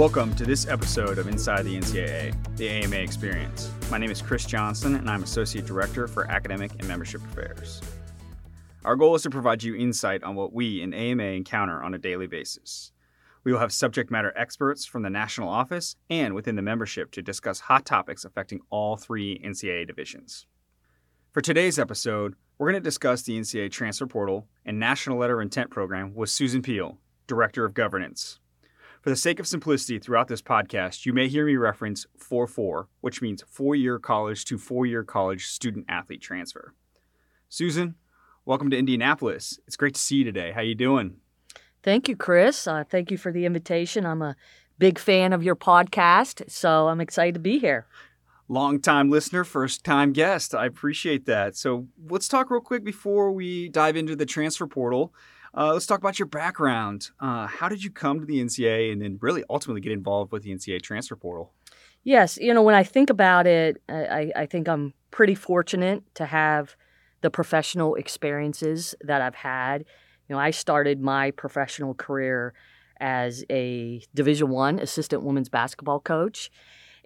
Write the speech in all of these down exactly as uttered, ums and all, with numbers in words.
Welcome to this episode of Inside the N C double A, the A M A Experience. My name is Chris Johnson, and I'm Associate Director for Academic and Membership Affairs. Our goal is to provide you insight on what we in A M A encounter on a daily basis. We will have subject matter experts from the national office and within the membership to discuss hot topics affecting all three N C double A divisions. For today's episode, we're going to discuss the N C double A Transfer Portal and National Letter of Intent Program with Susan Peal, Director of Governance. For the sake of simplicity throughout this podcast, you may hear me reference four four, which means four-year college to four-year college student-athlete transfer. Susan, welcome to Indianapolis. It's great to see you today. How you doing? Thank you, Chris. Uh, thank you for the invitation. I'm a big fan of your podcast, so I'm excited to be here. Long-time listener, first-time guest. I appreciate that. So let's talk real quick before we dive into the transfer portal. Uh, let's talk about your background. Uh, how did you come to the N C double A and then really ultimately get involved with the N C double A Transfer Portal? Yes. You know, when I think about it, I, I think I'm pretty fortunate to have the professional experiences that I've had. You know, I started my professional career as a Division I assistant women's basketball coach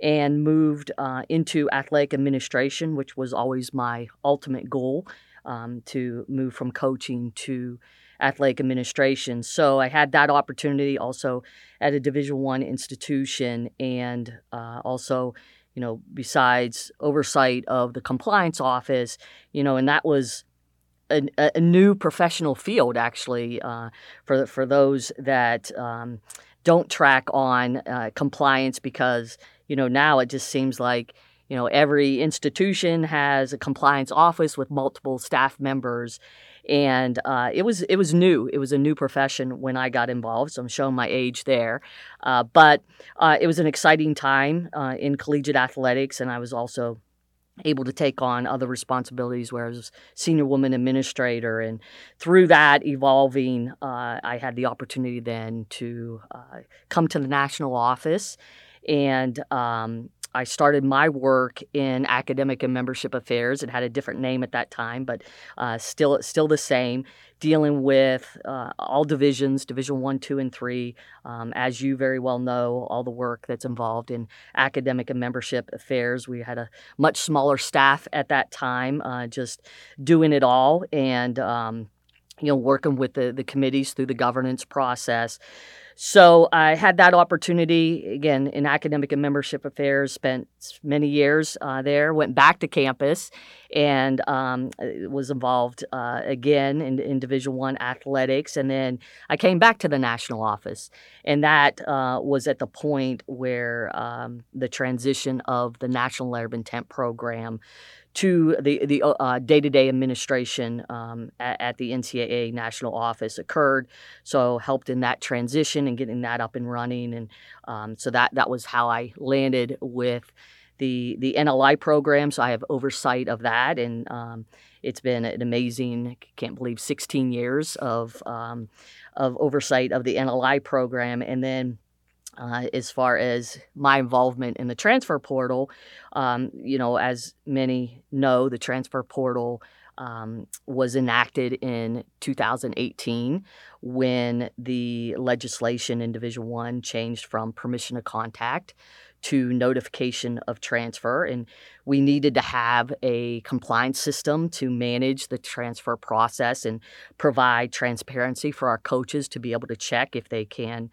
and moved uh, into athletic administration, which was always my ultimate goal, um, to move from coaching to athletic administration. So I had that opportunity also at a Division I institution, and uh, also, you know, besides oversight of the compliance office, you know, and that was a, a new professional field actually uh, for for those that um, don't track on uh, compliance, because you know now it just seems like you know every institution has a compliance office with multiple staff members. And uh, it was it was new. It was a new profession when I got involved, so I'm showing my age there. Uh, but uh, it was an exciting time uh, in collegiate athletics, and I was also able to take on other responsibilities where I was senior woman administrator. And through that evolving, uh, I had the opportunity then to uh, come to the national office, and um, I started my work in Academic and Membership Affairs. It had a different name at that time, but uh, still still the same, dealing with uh, all divisions, Division I, two, and three. Um, as you very well know, all the work that's involved in Academic and Membership Affairs. We had a much smaller staff at that time, uh, just doing it all and um, you know working with the, the committees through the governance process. So I had that opportunity, again, in Academic and Membership Affairs, spent many years uh, there, went back to campus, and um, was involved, uh, again, in, in Division I athletics. And then I came back to the national office, and that uh, was at the point where um, the transition of the National Letter of Intent Program to the, the uh, day-to-day administration um, at, at the N C double A National Office occurred. So helped in that transition and getting that up and running. And um, so that, that was how I landed with the the N L I program. So I have oversight of that. And um, it's been an amazing, can't believe, sixteen years of um, of oversight of the N L I program. And then Uh, as far as my involvement in the transfer portal, um, you know, as many know, the transfer portal um, was enacted in two thousand eighteen when the legislation in Division I changed from permission to contact to notification of transfer. And we needed to have a compliance system to manage the transfer process and provide transparency for our coaches to be able to check if they can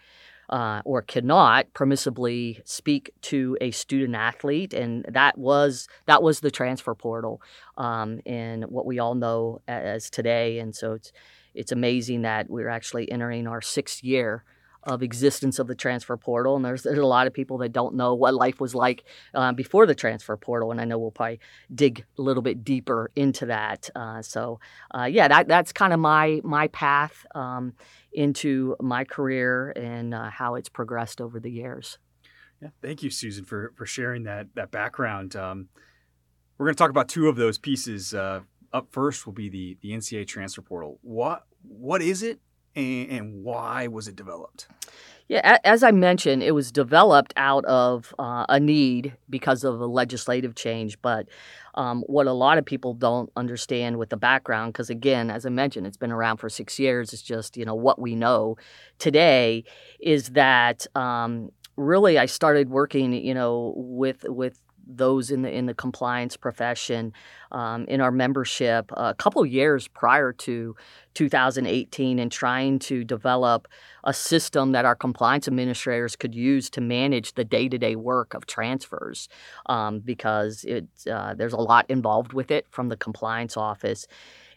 Uh, or cannot permissibly speak to a student athlete, and that was that was the transfer portal, um, and what we all know as today. And so it's it's amazing that we're actually entering our sixth year of existence of the transfer portal, and there's, there's a lot of people that don't know what life was like uh, before the transfer portal, and I know we'll probably dig a little bit deeper into that. Uh, so, uh, yeah, that that's kind of my my path um, into my career and uh, how it's progressed over the years. Yeah, thank you, Susan, for for sharing that that background. Um, we're going to talk about two of those pieces. Uh, up first will be the the N C double A Transfer Portal. What what is it? And why was it developed? Yeah, as I mentioned, it was developed out of uh, a need because of a legislative change. But um, what a lot of people don't understand with the background, because again, as I mentioned, it's been around for six years. It's just, you know, what we know today is that um, really I started working, you know, with with those in the in the compliance profession um, in our membership a couple years prior to two thousand eighteen, and trying to develop a system that our compliance administrators could use to manage the day-to-day work of transfers, um, because it uh, there's a lot involved with it from the compliance office.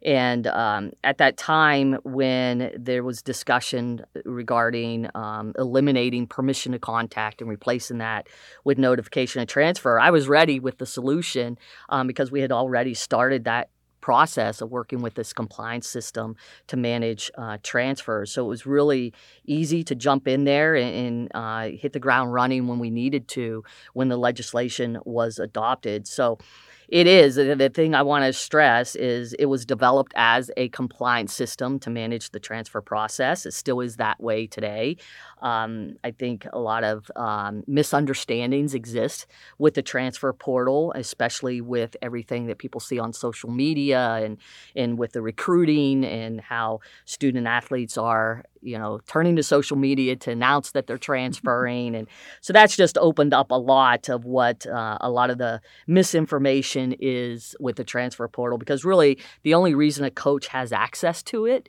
And um, at that time, when there was discussion regarding um, eliminating permission to contact and replacing that with notification of transfer, I was ready with the solution um, because we had already started that process of working with this compliance system to manage uh, transfers. So it was really easy to jump in there and, and uh, hit the ground running when we needed to, when the legislation was adopted. So it is. The thing I want to stress is it was developed as a compliance system to manage the transfer process. It still is that way today. Um, I think a lot of um, misunderstandings exist with the transfer portal, especially with everything that people see on social media and, and with the recruiting and how student athletes are, you know, turning to social media to announce that they're transferring. And so that's just opened up a lot of what uh, a lot of the misinformation is with the transfer portal, because really the only reason a coach has access to it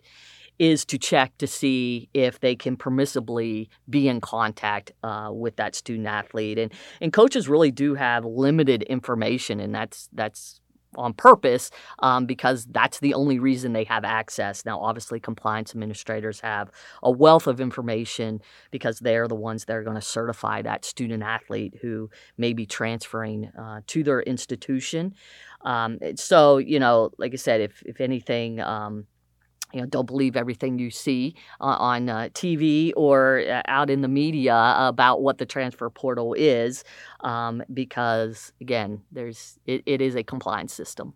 is to check to see if they can permissibly be in contact uh, with that student athlete. And and coaches really do have limited information, and that's that's on purpose, um, because that's the only reason they have access. Now, obviously, compliance administrators have a wealth of information because they're the ones that are going to certify that student athlete who may be transferring uh, to their institution. Um, so, you know, like I said, if, if anything, um, you know, don't believe everything you see uh, on uh, T V or uh, out in the media about what the transfer portal is, um, because, again, there's it, it is a compliance system.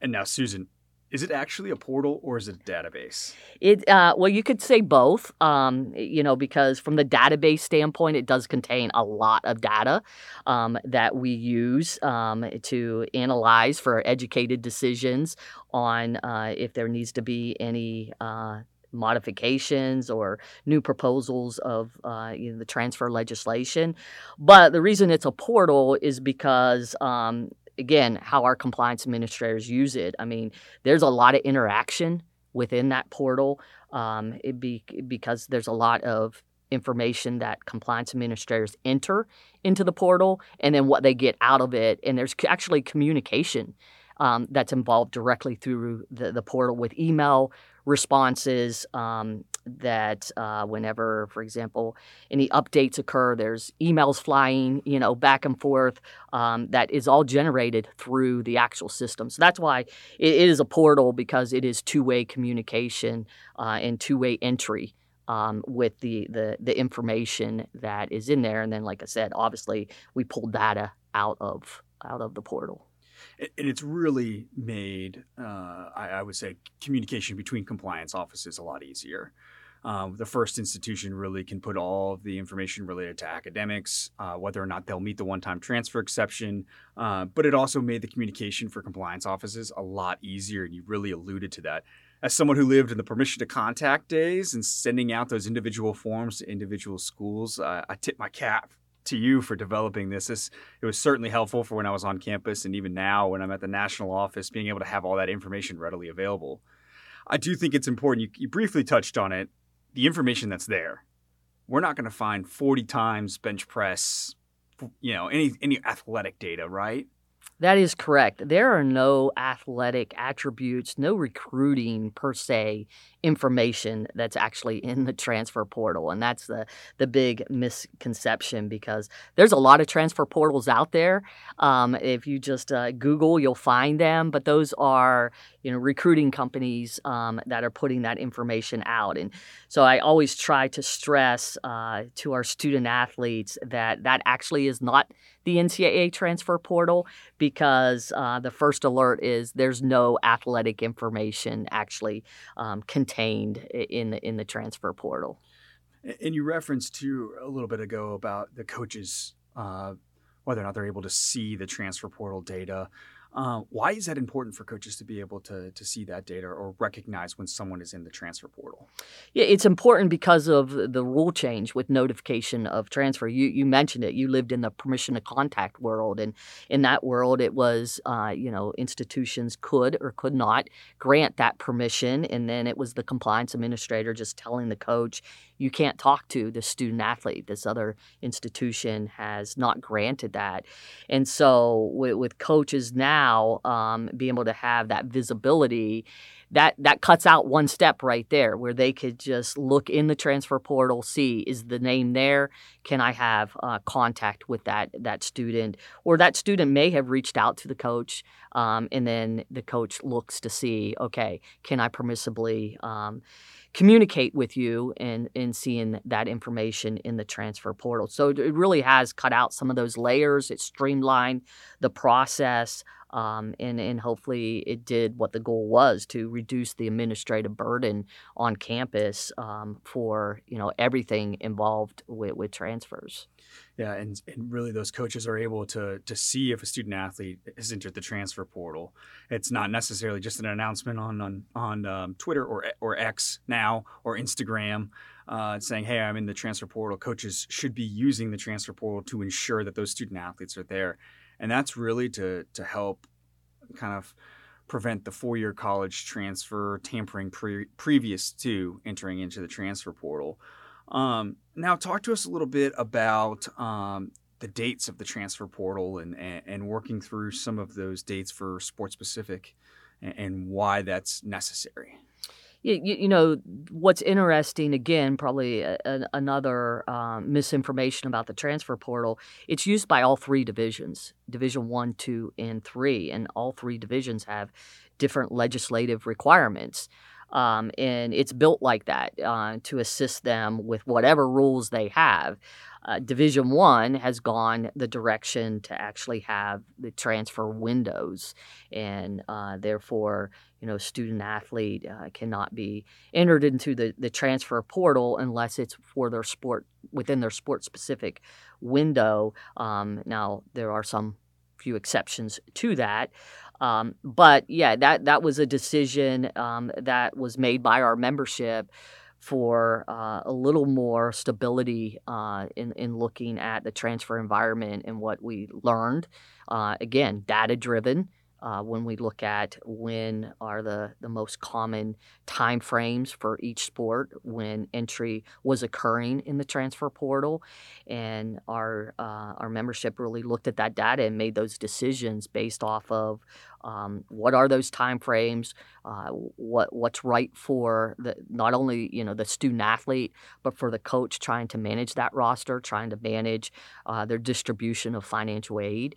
And now, Susan, is it actually a portal or is it a database? It uh, well, you could say both, um, you know, because from the database standpoint, it does contain a lot of data um, that we use um, to analyze for educated decisions on uh, if there needs to be any uh, modifications or new proposals of uh, you know, the transfer legislation. But the reason it's a portal is because um, again, how our compliance administrators use it. I mean, there's a lot of interaction within that portal um, it be, because there's a lot of information that compliance administrators enter into the portal and then what they get out of it. And there's actually communication um, that's involved directly through the, the portal with email responses um, that uh, whenever, for example, any updates occur, there's emails flying, you know, back and forth um, that is all generated through the actual system. So that's why it is a portal, because it is two-way communication uh, and two-way entry um, with the, the, the information that is in there. And then, like I said, obviously we pull data out of out of the portal. And it's really made, uh, I, I would say, communication between compliance offices a lot easier. Um, the first institution really can put all of the information related to academics, uh, whether or not they'll meet the one-time transfer exception. Uh, but it also made the communication for compliance offices a lot easier, and you really alluded to that. As someone who lived in the permission to contact days and sending out those individual forms to individual schools, uh, I tip my cap to you for developing this. This, it was certainly helpful for when I was on campus, and even now when I'm at the national office, being able to have all that information readily available. I do think it's important, you, you briefly touched on it, the information that's there. We're not going to find forty times bench press, you know, any any athletic data, right? That is correct. There are no athletic attributes, no recruiting per se information that's actually in the transfer portal. And that's the, the big misconception, because there's a lot of transfer portals out there. Um, if you just uh, Google, you'll find them. But those are, you know, recruiting companies um, that are putting that information out. And so I always try to stress uh, to our student athletes that that actually is not the N C double A transfer portal, because uh, the first alert is there's no athletic information actually um, contained in the, in the transfer portal. And you referenced too a little bit ago about the coaches, uh, whether or not they're able to see the transfer portal data. Uh, why is that important for coaches to be able to to see that data or recognize when someone is in the transfer portal? Yeah, it's important because of the rule change with notification of transfer. You you mentioned it. You lived in the permission to contact world, and in that world, it was uh, you know institutions could or could not grant that permission, and then it was the compliance administrator just telling the coach, you can't talk to the student athlete. This other institution has not granted that, and so with, with coaches now. Now, um, being able to have that visibility, that that cuts out one step right there where they could just look in the transfer portal, see, is the name there? Can I have uh, contact with that that student? Or that student may have reached out to the coach, um, and then the coach looks to see, okay, can I permissibly um, communicate with you and, and seeing that information in the transfer portal. So it really has cut out some of those layers. It streamlined the process. Um, and, and hopefully it did what the goal was, to reduce the administrative burden on campus um, for, you know, everything involved with, with transfers. Yeah, and, and really those coaches are able to to see if a student athlete has entered the transfer portal. It's not necessarily just an announcement on on, on um, Twitter or or X now or Instagram uh, saying, hey, I'm in the transfer portal. Coaches should be using the transfer portal to ensure that those student athletes are there. And that's really to to help kind of prevent the four-year college transfer tampering pre- previous to entering into the transfer portal. Um, now, talk to us a little bit about um, the dates of the transfer portal and, and, and working through some of those dates for sport-specific and, and why that's necessary. You, you know, what's interesting, again, probably a, a, another um, misinformation about the transfer portal, it's used by all three divisions, Division One, Two, and Three, and all three divisions have different legislative requirements. Um, and it's built like that uh, to assist them with whatever rules they have. Uh, Division One has gone the direction to actually have the transfer windows, and uh, therefore, you know, student athlete uh, cannot be entered into the, the transfer portal unless it's for their sport within their sport specific window. Um, now, there are some few exceptions to that. Um, but yeah, that, that was a decision um, that was made by our membership for uh, a little more stability uh, in, in looking at the transfer environment and what we learned. Uh, again, data-driven uh, when we look at when are the, the most common timeframes for each sport when entry was occurring in the transfer portal. And our, uh, our membership really looked at that data and made those decisions based off of Um, what are those timeframes? Uh, what what's right for the, not only you know the student athlete, but for the coach trying to manage that roster, trying to manage uh, their distribution of financial aid.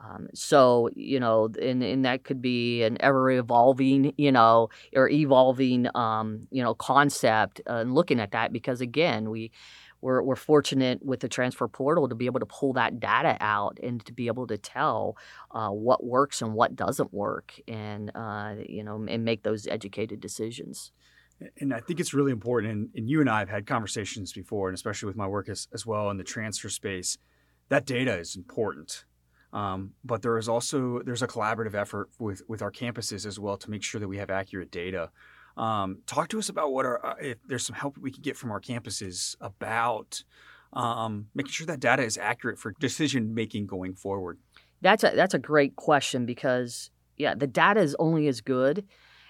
Um, so you know, and, and that could be an ever evolving, you know, or evolving, um, you know, concept. Uh, and looking at that because again, we. We're, we're fortunate with the transfer portal to be able to pull that data out and to be able to tell uh, what works and what doesn't work, and uh, you know, and make those educated decisions. And I think it's really important. And, and you and I have had conversations before, and especially with my work as, as well in the transfer space, that data is important. Um, but there is also there's a collaborative effort with with our campuses as well to make sure that we have accurate data. Um, talk to us about what our, uh, if there's some help we can get from our campuses about um, making sure that data is accurate for decision making going forward. That's a that's a great question because yeah, the data is only as good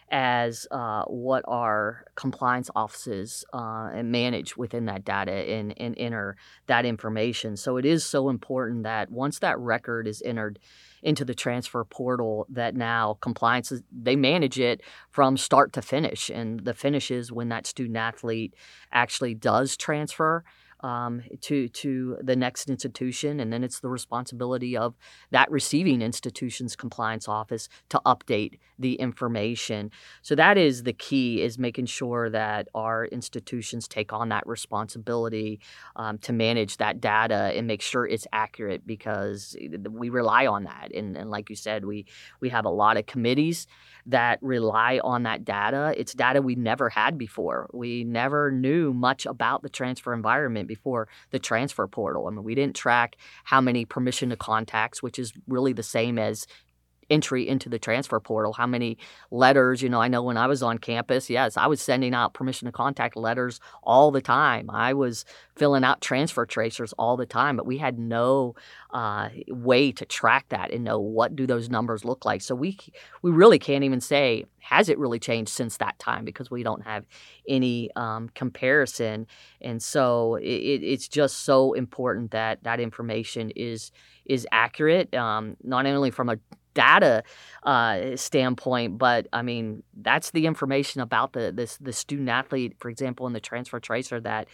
as uh, what our compliance offices uh, manage within that data and, and enter that information. So it is so important that once that record is entered into the transfer portal, that now compliance, is, they manage it from start to finish. And the finish is when that student athlete actually does transfer Um, to to the next institution, and then it's the responsibility of that receiving institution's compliance office to update the information. So that is the key, is making sure that our institutions take on that responsibility um, to manage that data and make sure it's accurate, because we rely on that. And, and like you said, we, we have a lot of committees that rely on that data. It's data we never had before. We never knew much about the transfer environment before the transfer portal. I mean, we didn't track how many permission to contacts, which is really the same as entry into the transfer portal, how many letters, you know, I know when I was on campus, yes, I was sending out permission to contact letters all the time. I was filling out transfer tracers all the time, but we had no uh, way to track that and know what do those numbers look like. So we we really can't even say, has it really changed since that time? Because we don't have any um, comparison. And so it, it's just so important that that information is is accurate, um, not only from a data uh, standpoint, but I mean, that's the information about the this the student athlete, for example, in the transfer tracer that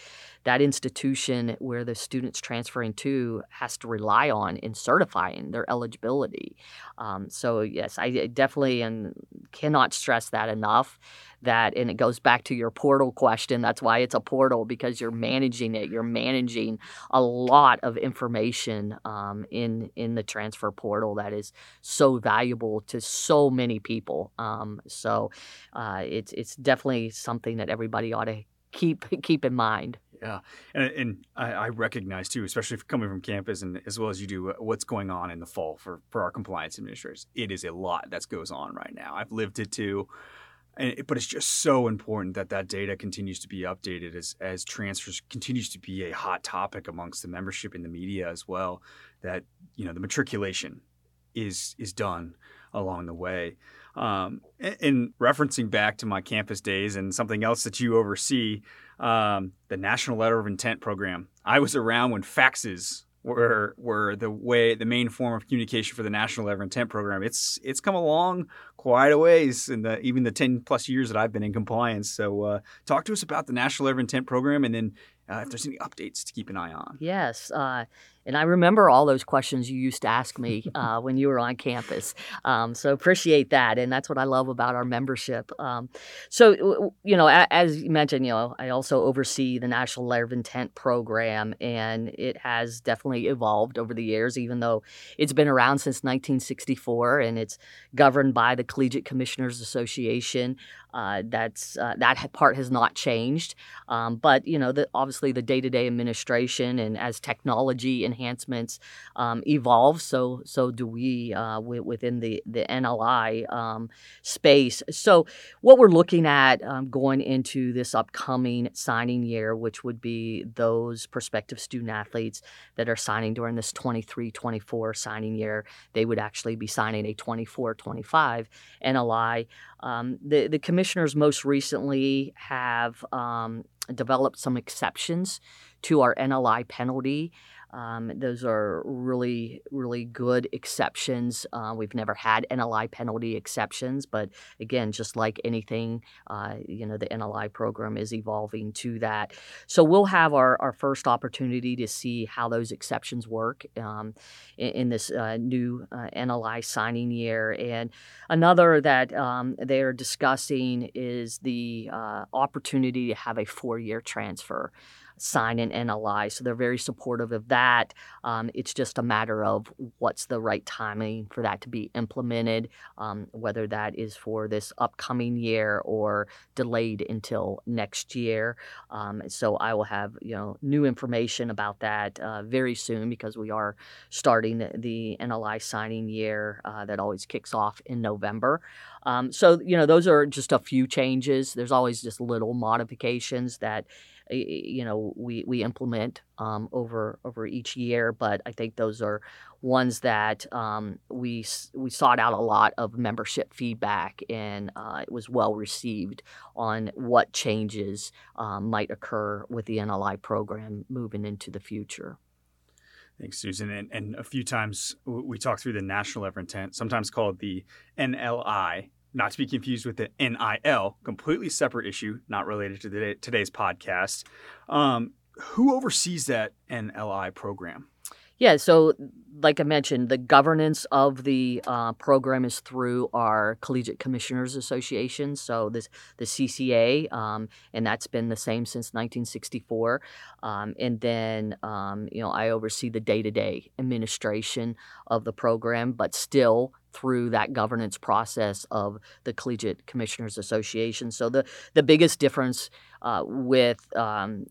that institution where the student's transferring to has to rely on in certifying their eligibility. Um, so yes, I definitely and cannot stress that enough. That and it goes back to your portal question. That's why it's a portal, because you're managing it. You're managing a lot of information um, in in the transfer portal that is so valuable to so many people. Um, so uh, it's it's definitely something that everybody ought to keep keep in mind. Yeah, and, and I, I recognize too, especially if coming from campus and as well as you do, uh, what's going on in the fall for for our compliance administrators. It is a lot that goes on right now. I've lived it too. And, but it's just so important that that data continues to be updated as as transfers continues to be a hot topic amongst the membership and the media as well, that, you know, the matriculation is is done along the way. Um, and, and referencing back to my campus days and something else that you oversee, um, the National Letter of Intent program. I was around when faxes were were the way the main form of communication for the National Letter of Intent program. It's it's come along quite a ways in the even the ten plus years that I've been in compliance. So uh, talk to us about the National Letter of Intent program, and then uh, if there's any updates to keep an eye on. Yes, uh, and I remember all those questions you used to ask me uh, when you were on campus. Um, so appreciate that, and that's what I love about our membership. Um, so you know, as you mentioned, you know, I also oversee the National Letter of Intent program, and it has definitely evolved over the years. Even though it's been around since nineteen sixty-four, and it's governed by the Collegiate Commissioners Association. Uh, that's uh, that part has not changed, um, but you know, the, obviously the day-to-day administration and as technology enhancements um, evolve, so so do we uh, w- within the the N L I um, space. So what we're looking at um, going into this upcoming signing year, which would be those prospective student athletes that are signing during this twenty-three twenty-four signing year, they would actually be signing a twenty-four twenty-five N L I. Um, the the commissioners most recently have um, developed some exceptions to our N L I penalty. Um, those are really, really good exceptions. Uh, we've never had N L I penalty exceptions, but again, just like anything, uh, you know, the N L I program is evolving to that. So we'll have our, our first opportunity to see how those exceptions work um, in, in this uh, new uh, N L I signing year. And another that um, they are discussing is the uh, opportunity to have a four-year transfer sign an N L I. So they're very supportive of that. Um, it's just a matter of what's the right timing for that to be implemented, um, whether that is for this upcoming year or delayed until next year. Um, so I will have, you know, new information about that uh, very soon, because we are starting the N L I signing year uh, that always kicks off in November. Um, so, you know, those are just a few changes. There's always just little modifications that you know, we, we implement um, over over each year, but I think those are ones that um, we we sought out a lot of membership feedback, and uh, it was well received on what changes um, might occur with the N L I program moving into the future. Thanks, Susan. And, and a few times we talked through the National Letter of Intent, sometimes called the N L I. Not to be confused with the N I L, completely separate issue, not related to the, today's podcast. Um, who oversees that N L I program? Yeah, so like I mentioned, the governance of the uh, program is through our Collegiate Commissioners Association, so this the C C A, um, and that's been the same since nineteen sixty-four. Um, and then, um, you know, I oversee the day-to-day administration of the program, but still through that governance process of the Collegiate Commissioners Association. So the the biggest difference uh, with um,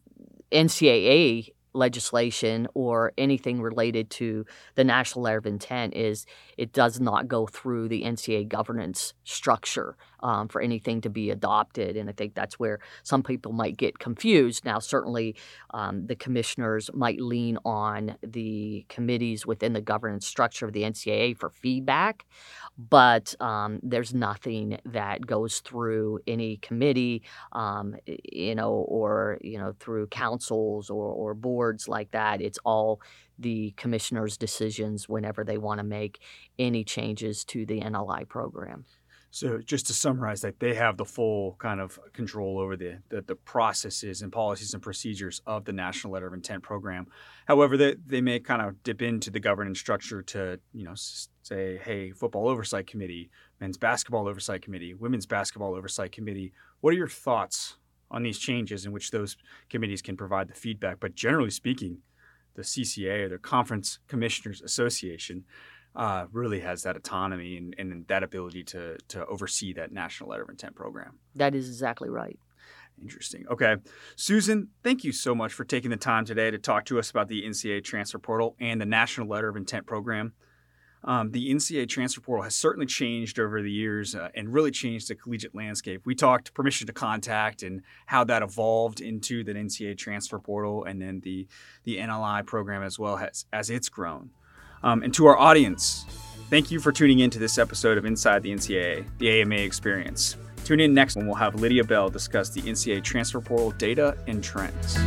N C A A legislation or anything related to the national letter of intent is it does not go through the N C A A governance structure um, for anything to be adopted. And I think that's where some people might get confused. Now, certainly um, the commissioners might lean on the committees within the governance structure of the N C A A for feedback, but um, there's nothing that goes through any committee, um, you know, or, you know, through councils or, or boards. Like that. It's all the commissioners' decisions whenever they want to make any changes to the N L I program. So just to summarize, like they have the full kind of control over the, the, the processes and policies and procedures of the National Letter of Intent program. However, they, they may kind of dip into the governance structure to, you know, say, hey, Football Oversight Committee, Men's Basketball Oversight Committee, Women's Basketball Oversight Committee. What are your thoughts on these changes in which those committees can provide the feedback? But generally speaking, the C C A, or the Conference Commissioners Association, uh, really has that autonomy and, and that ability to to oversee that National Letter of Intent program. That is exactly right. Interesting. Okay. Susan, thank you so much for taking the time today to talk to us about the N C A A Transfer Portal and the National Letter of Intent program. Um, the N C A A Transfer Portal has certainly changed over the years uh, and really changed the collegiate landscape. We talked permission to contact and how that evolved into the N C A A Transfer Portal, and then the, the N L I program as well has, as it's grown. Um, and to our audience, thank you for tuning in to this episode of Inside the N C A A, the A M A Experience. Tune in next when we'll have Lydia Bell discuss the N C A A Transfer Portal data and trends.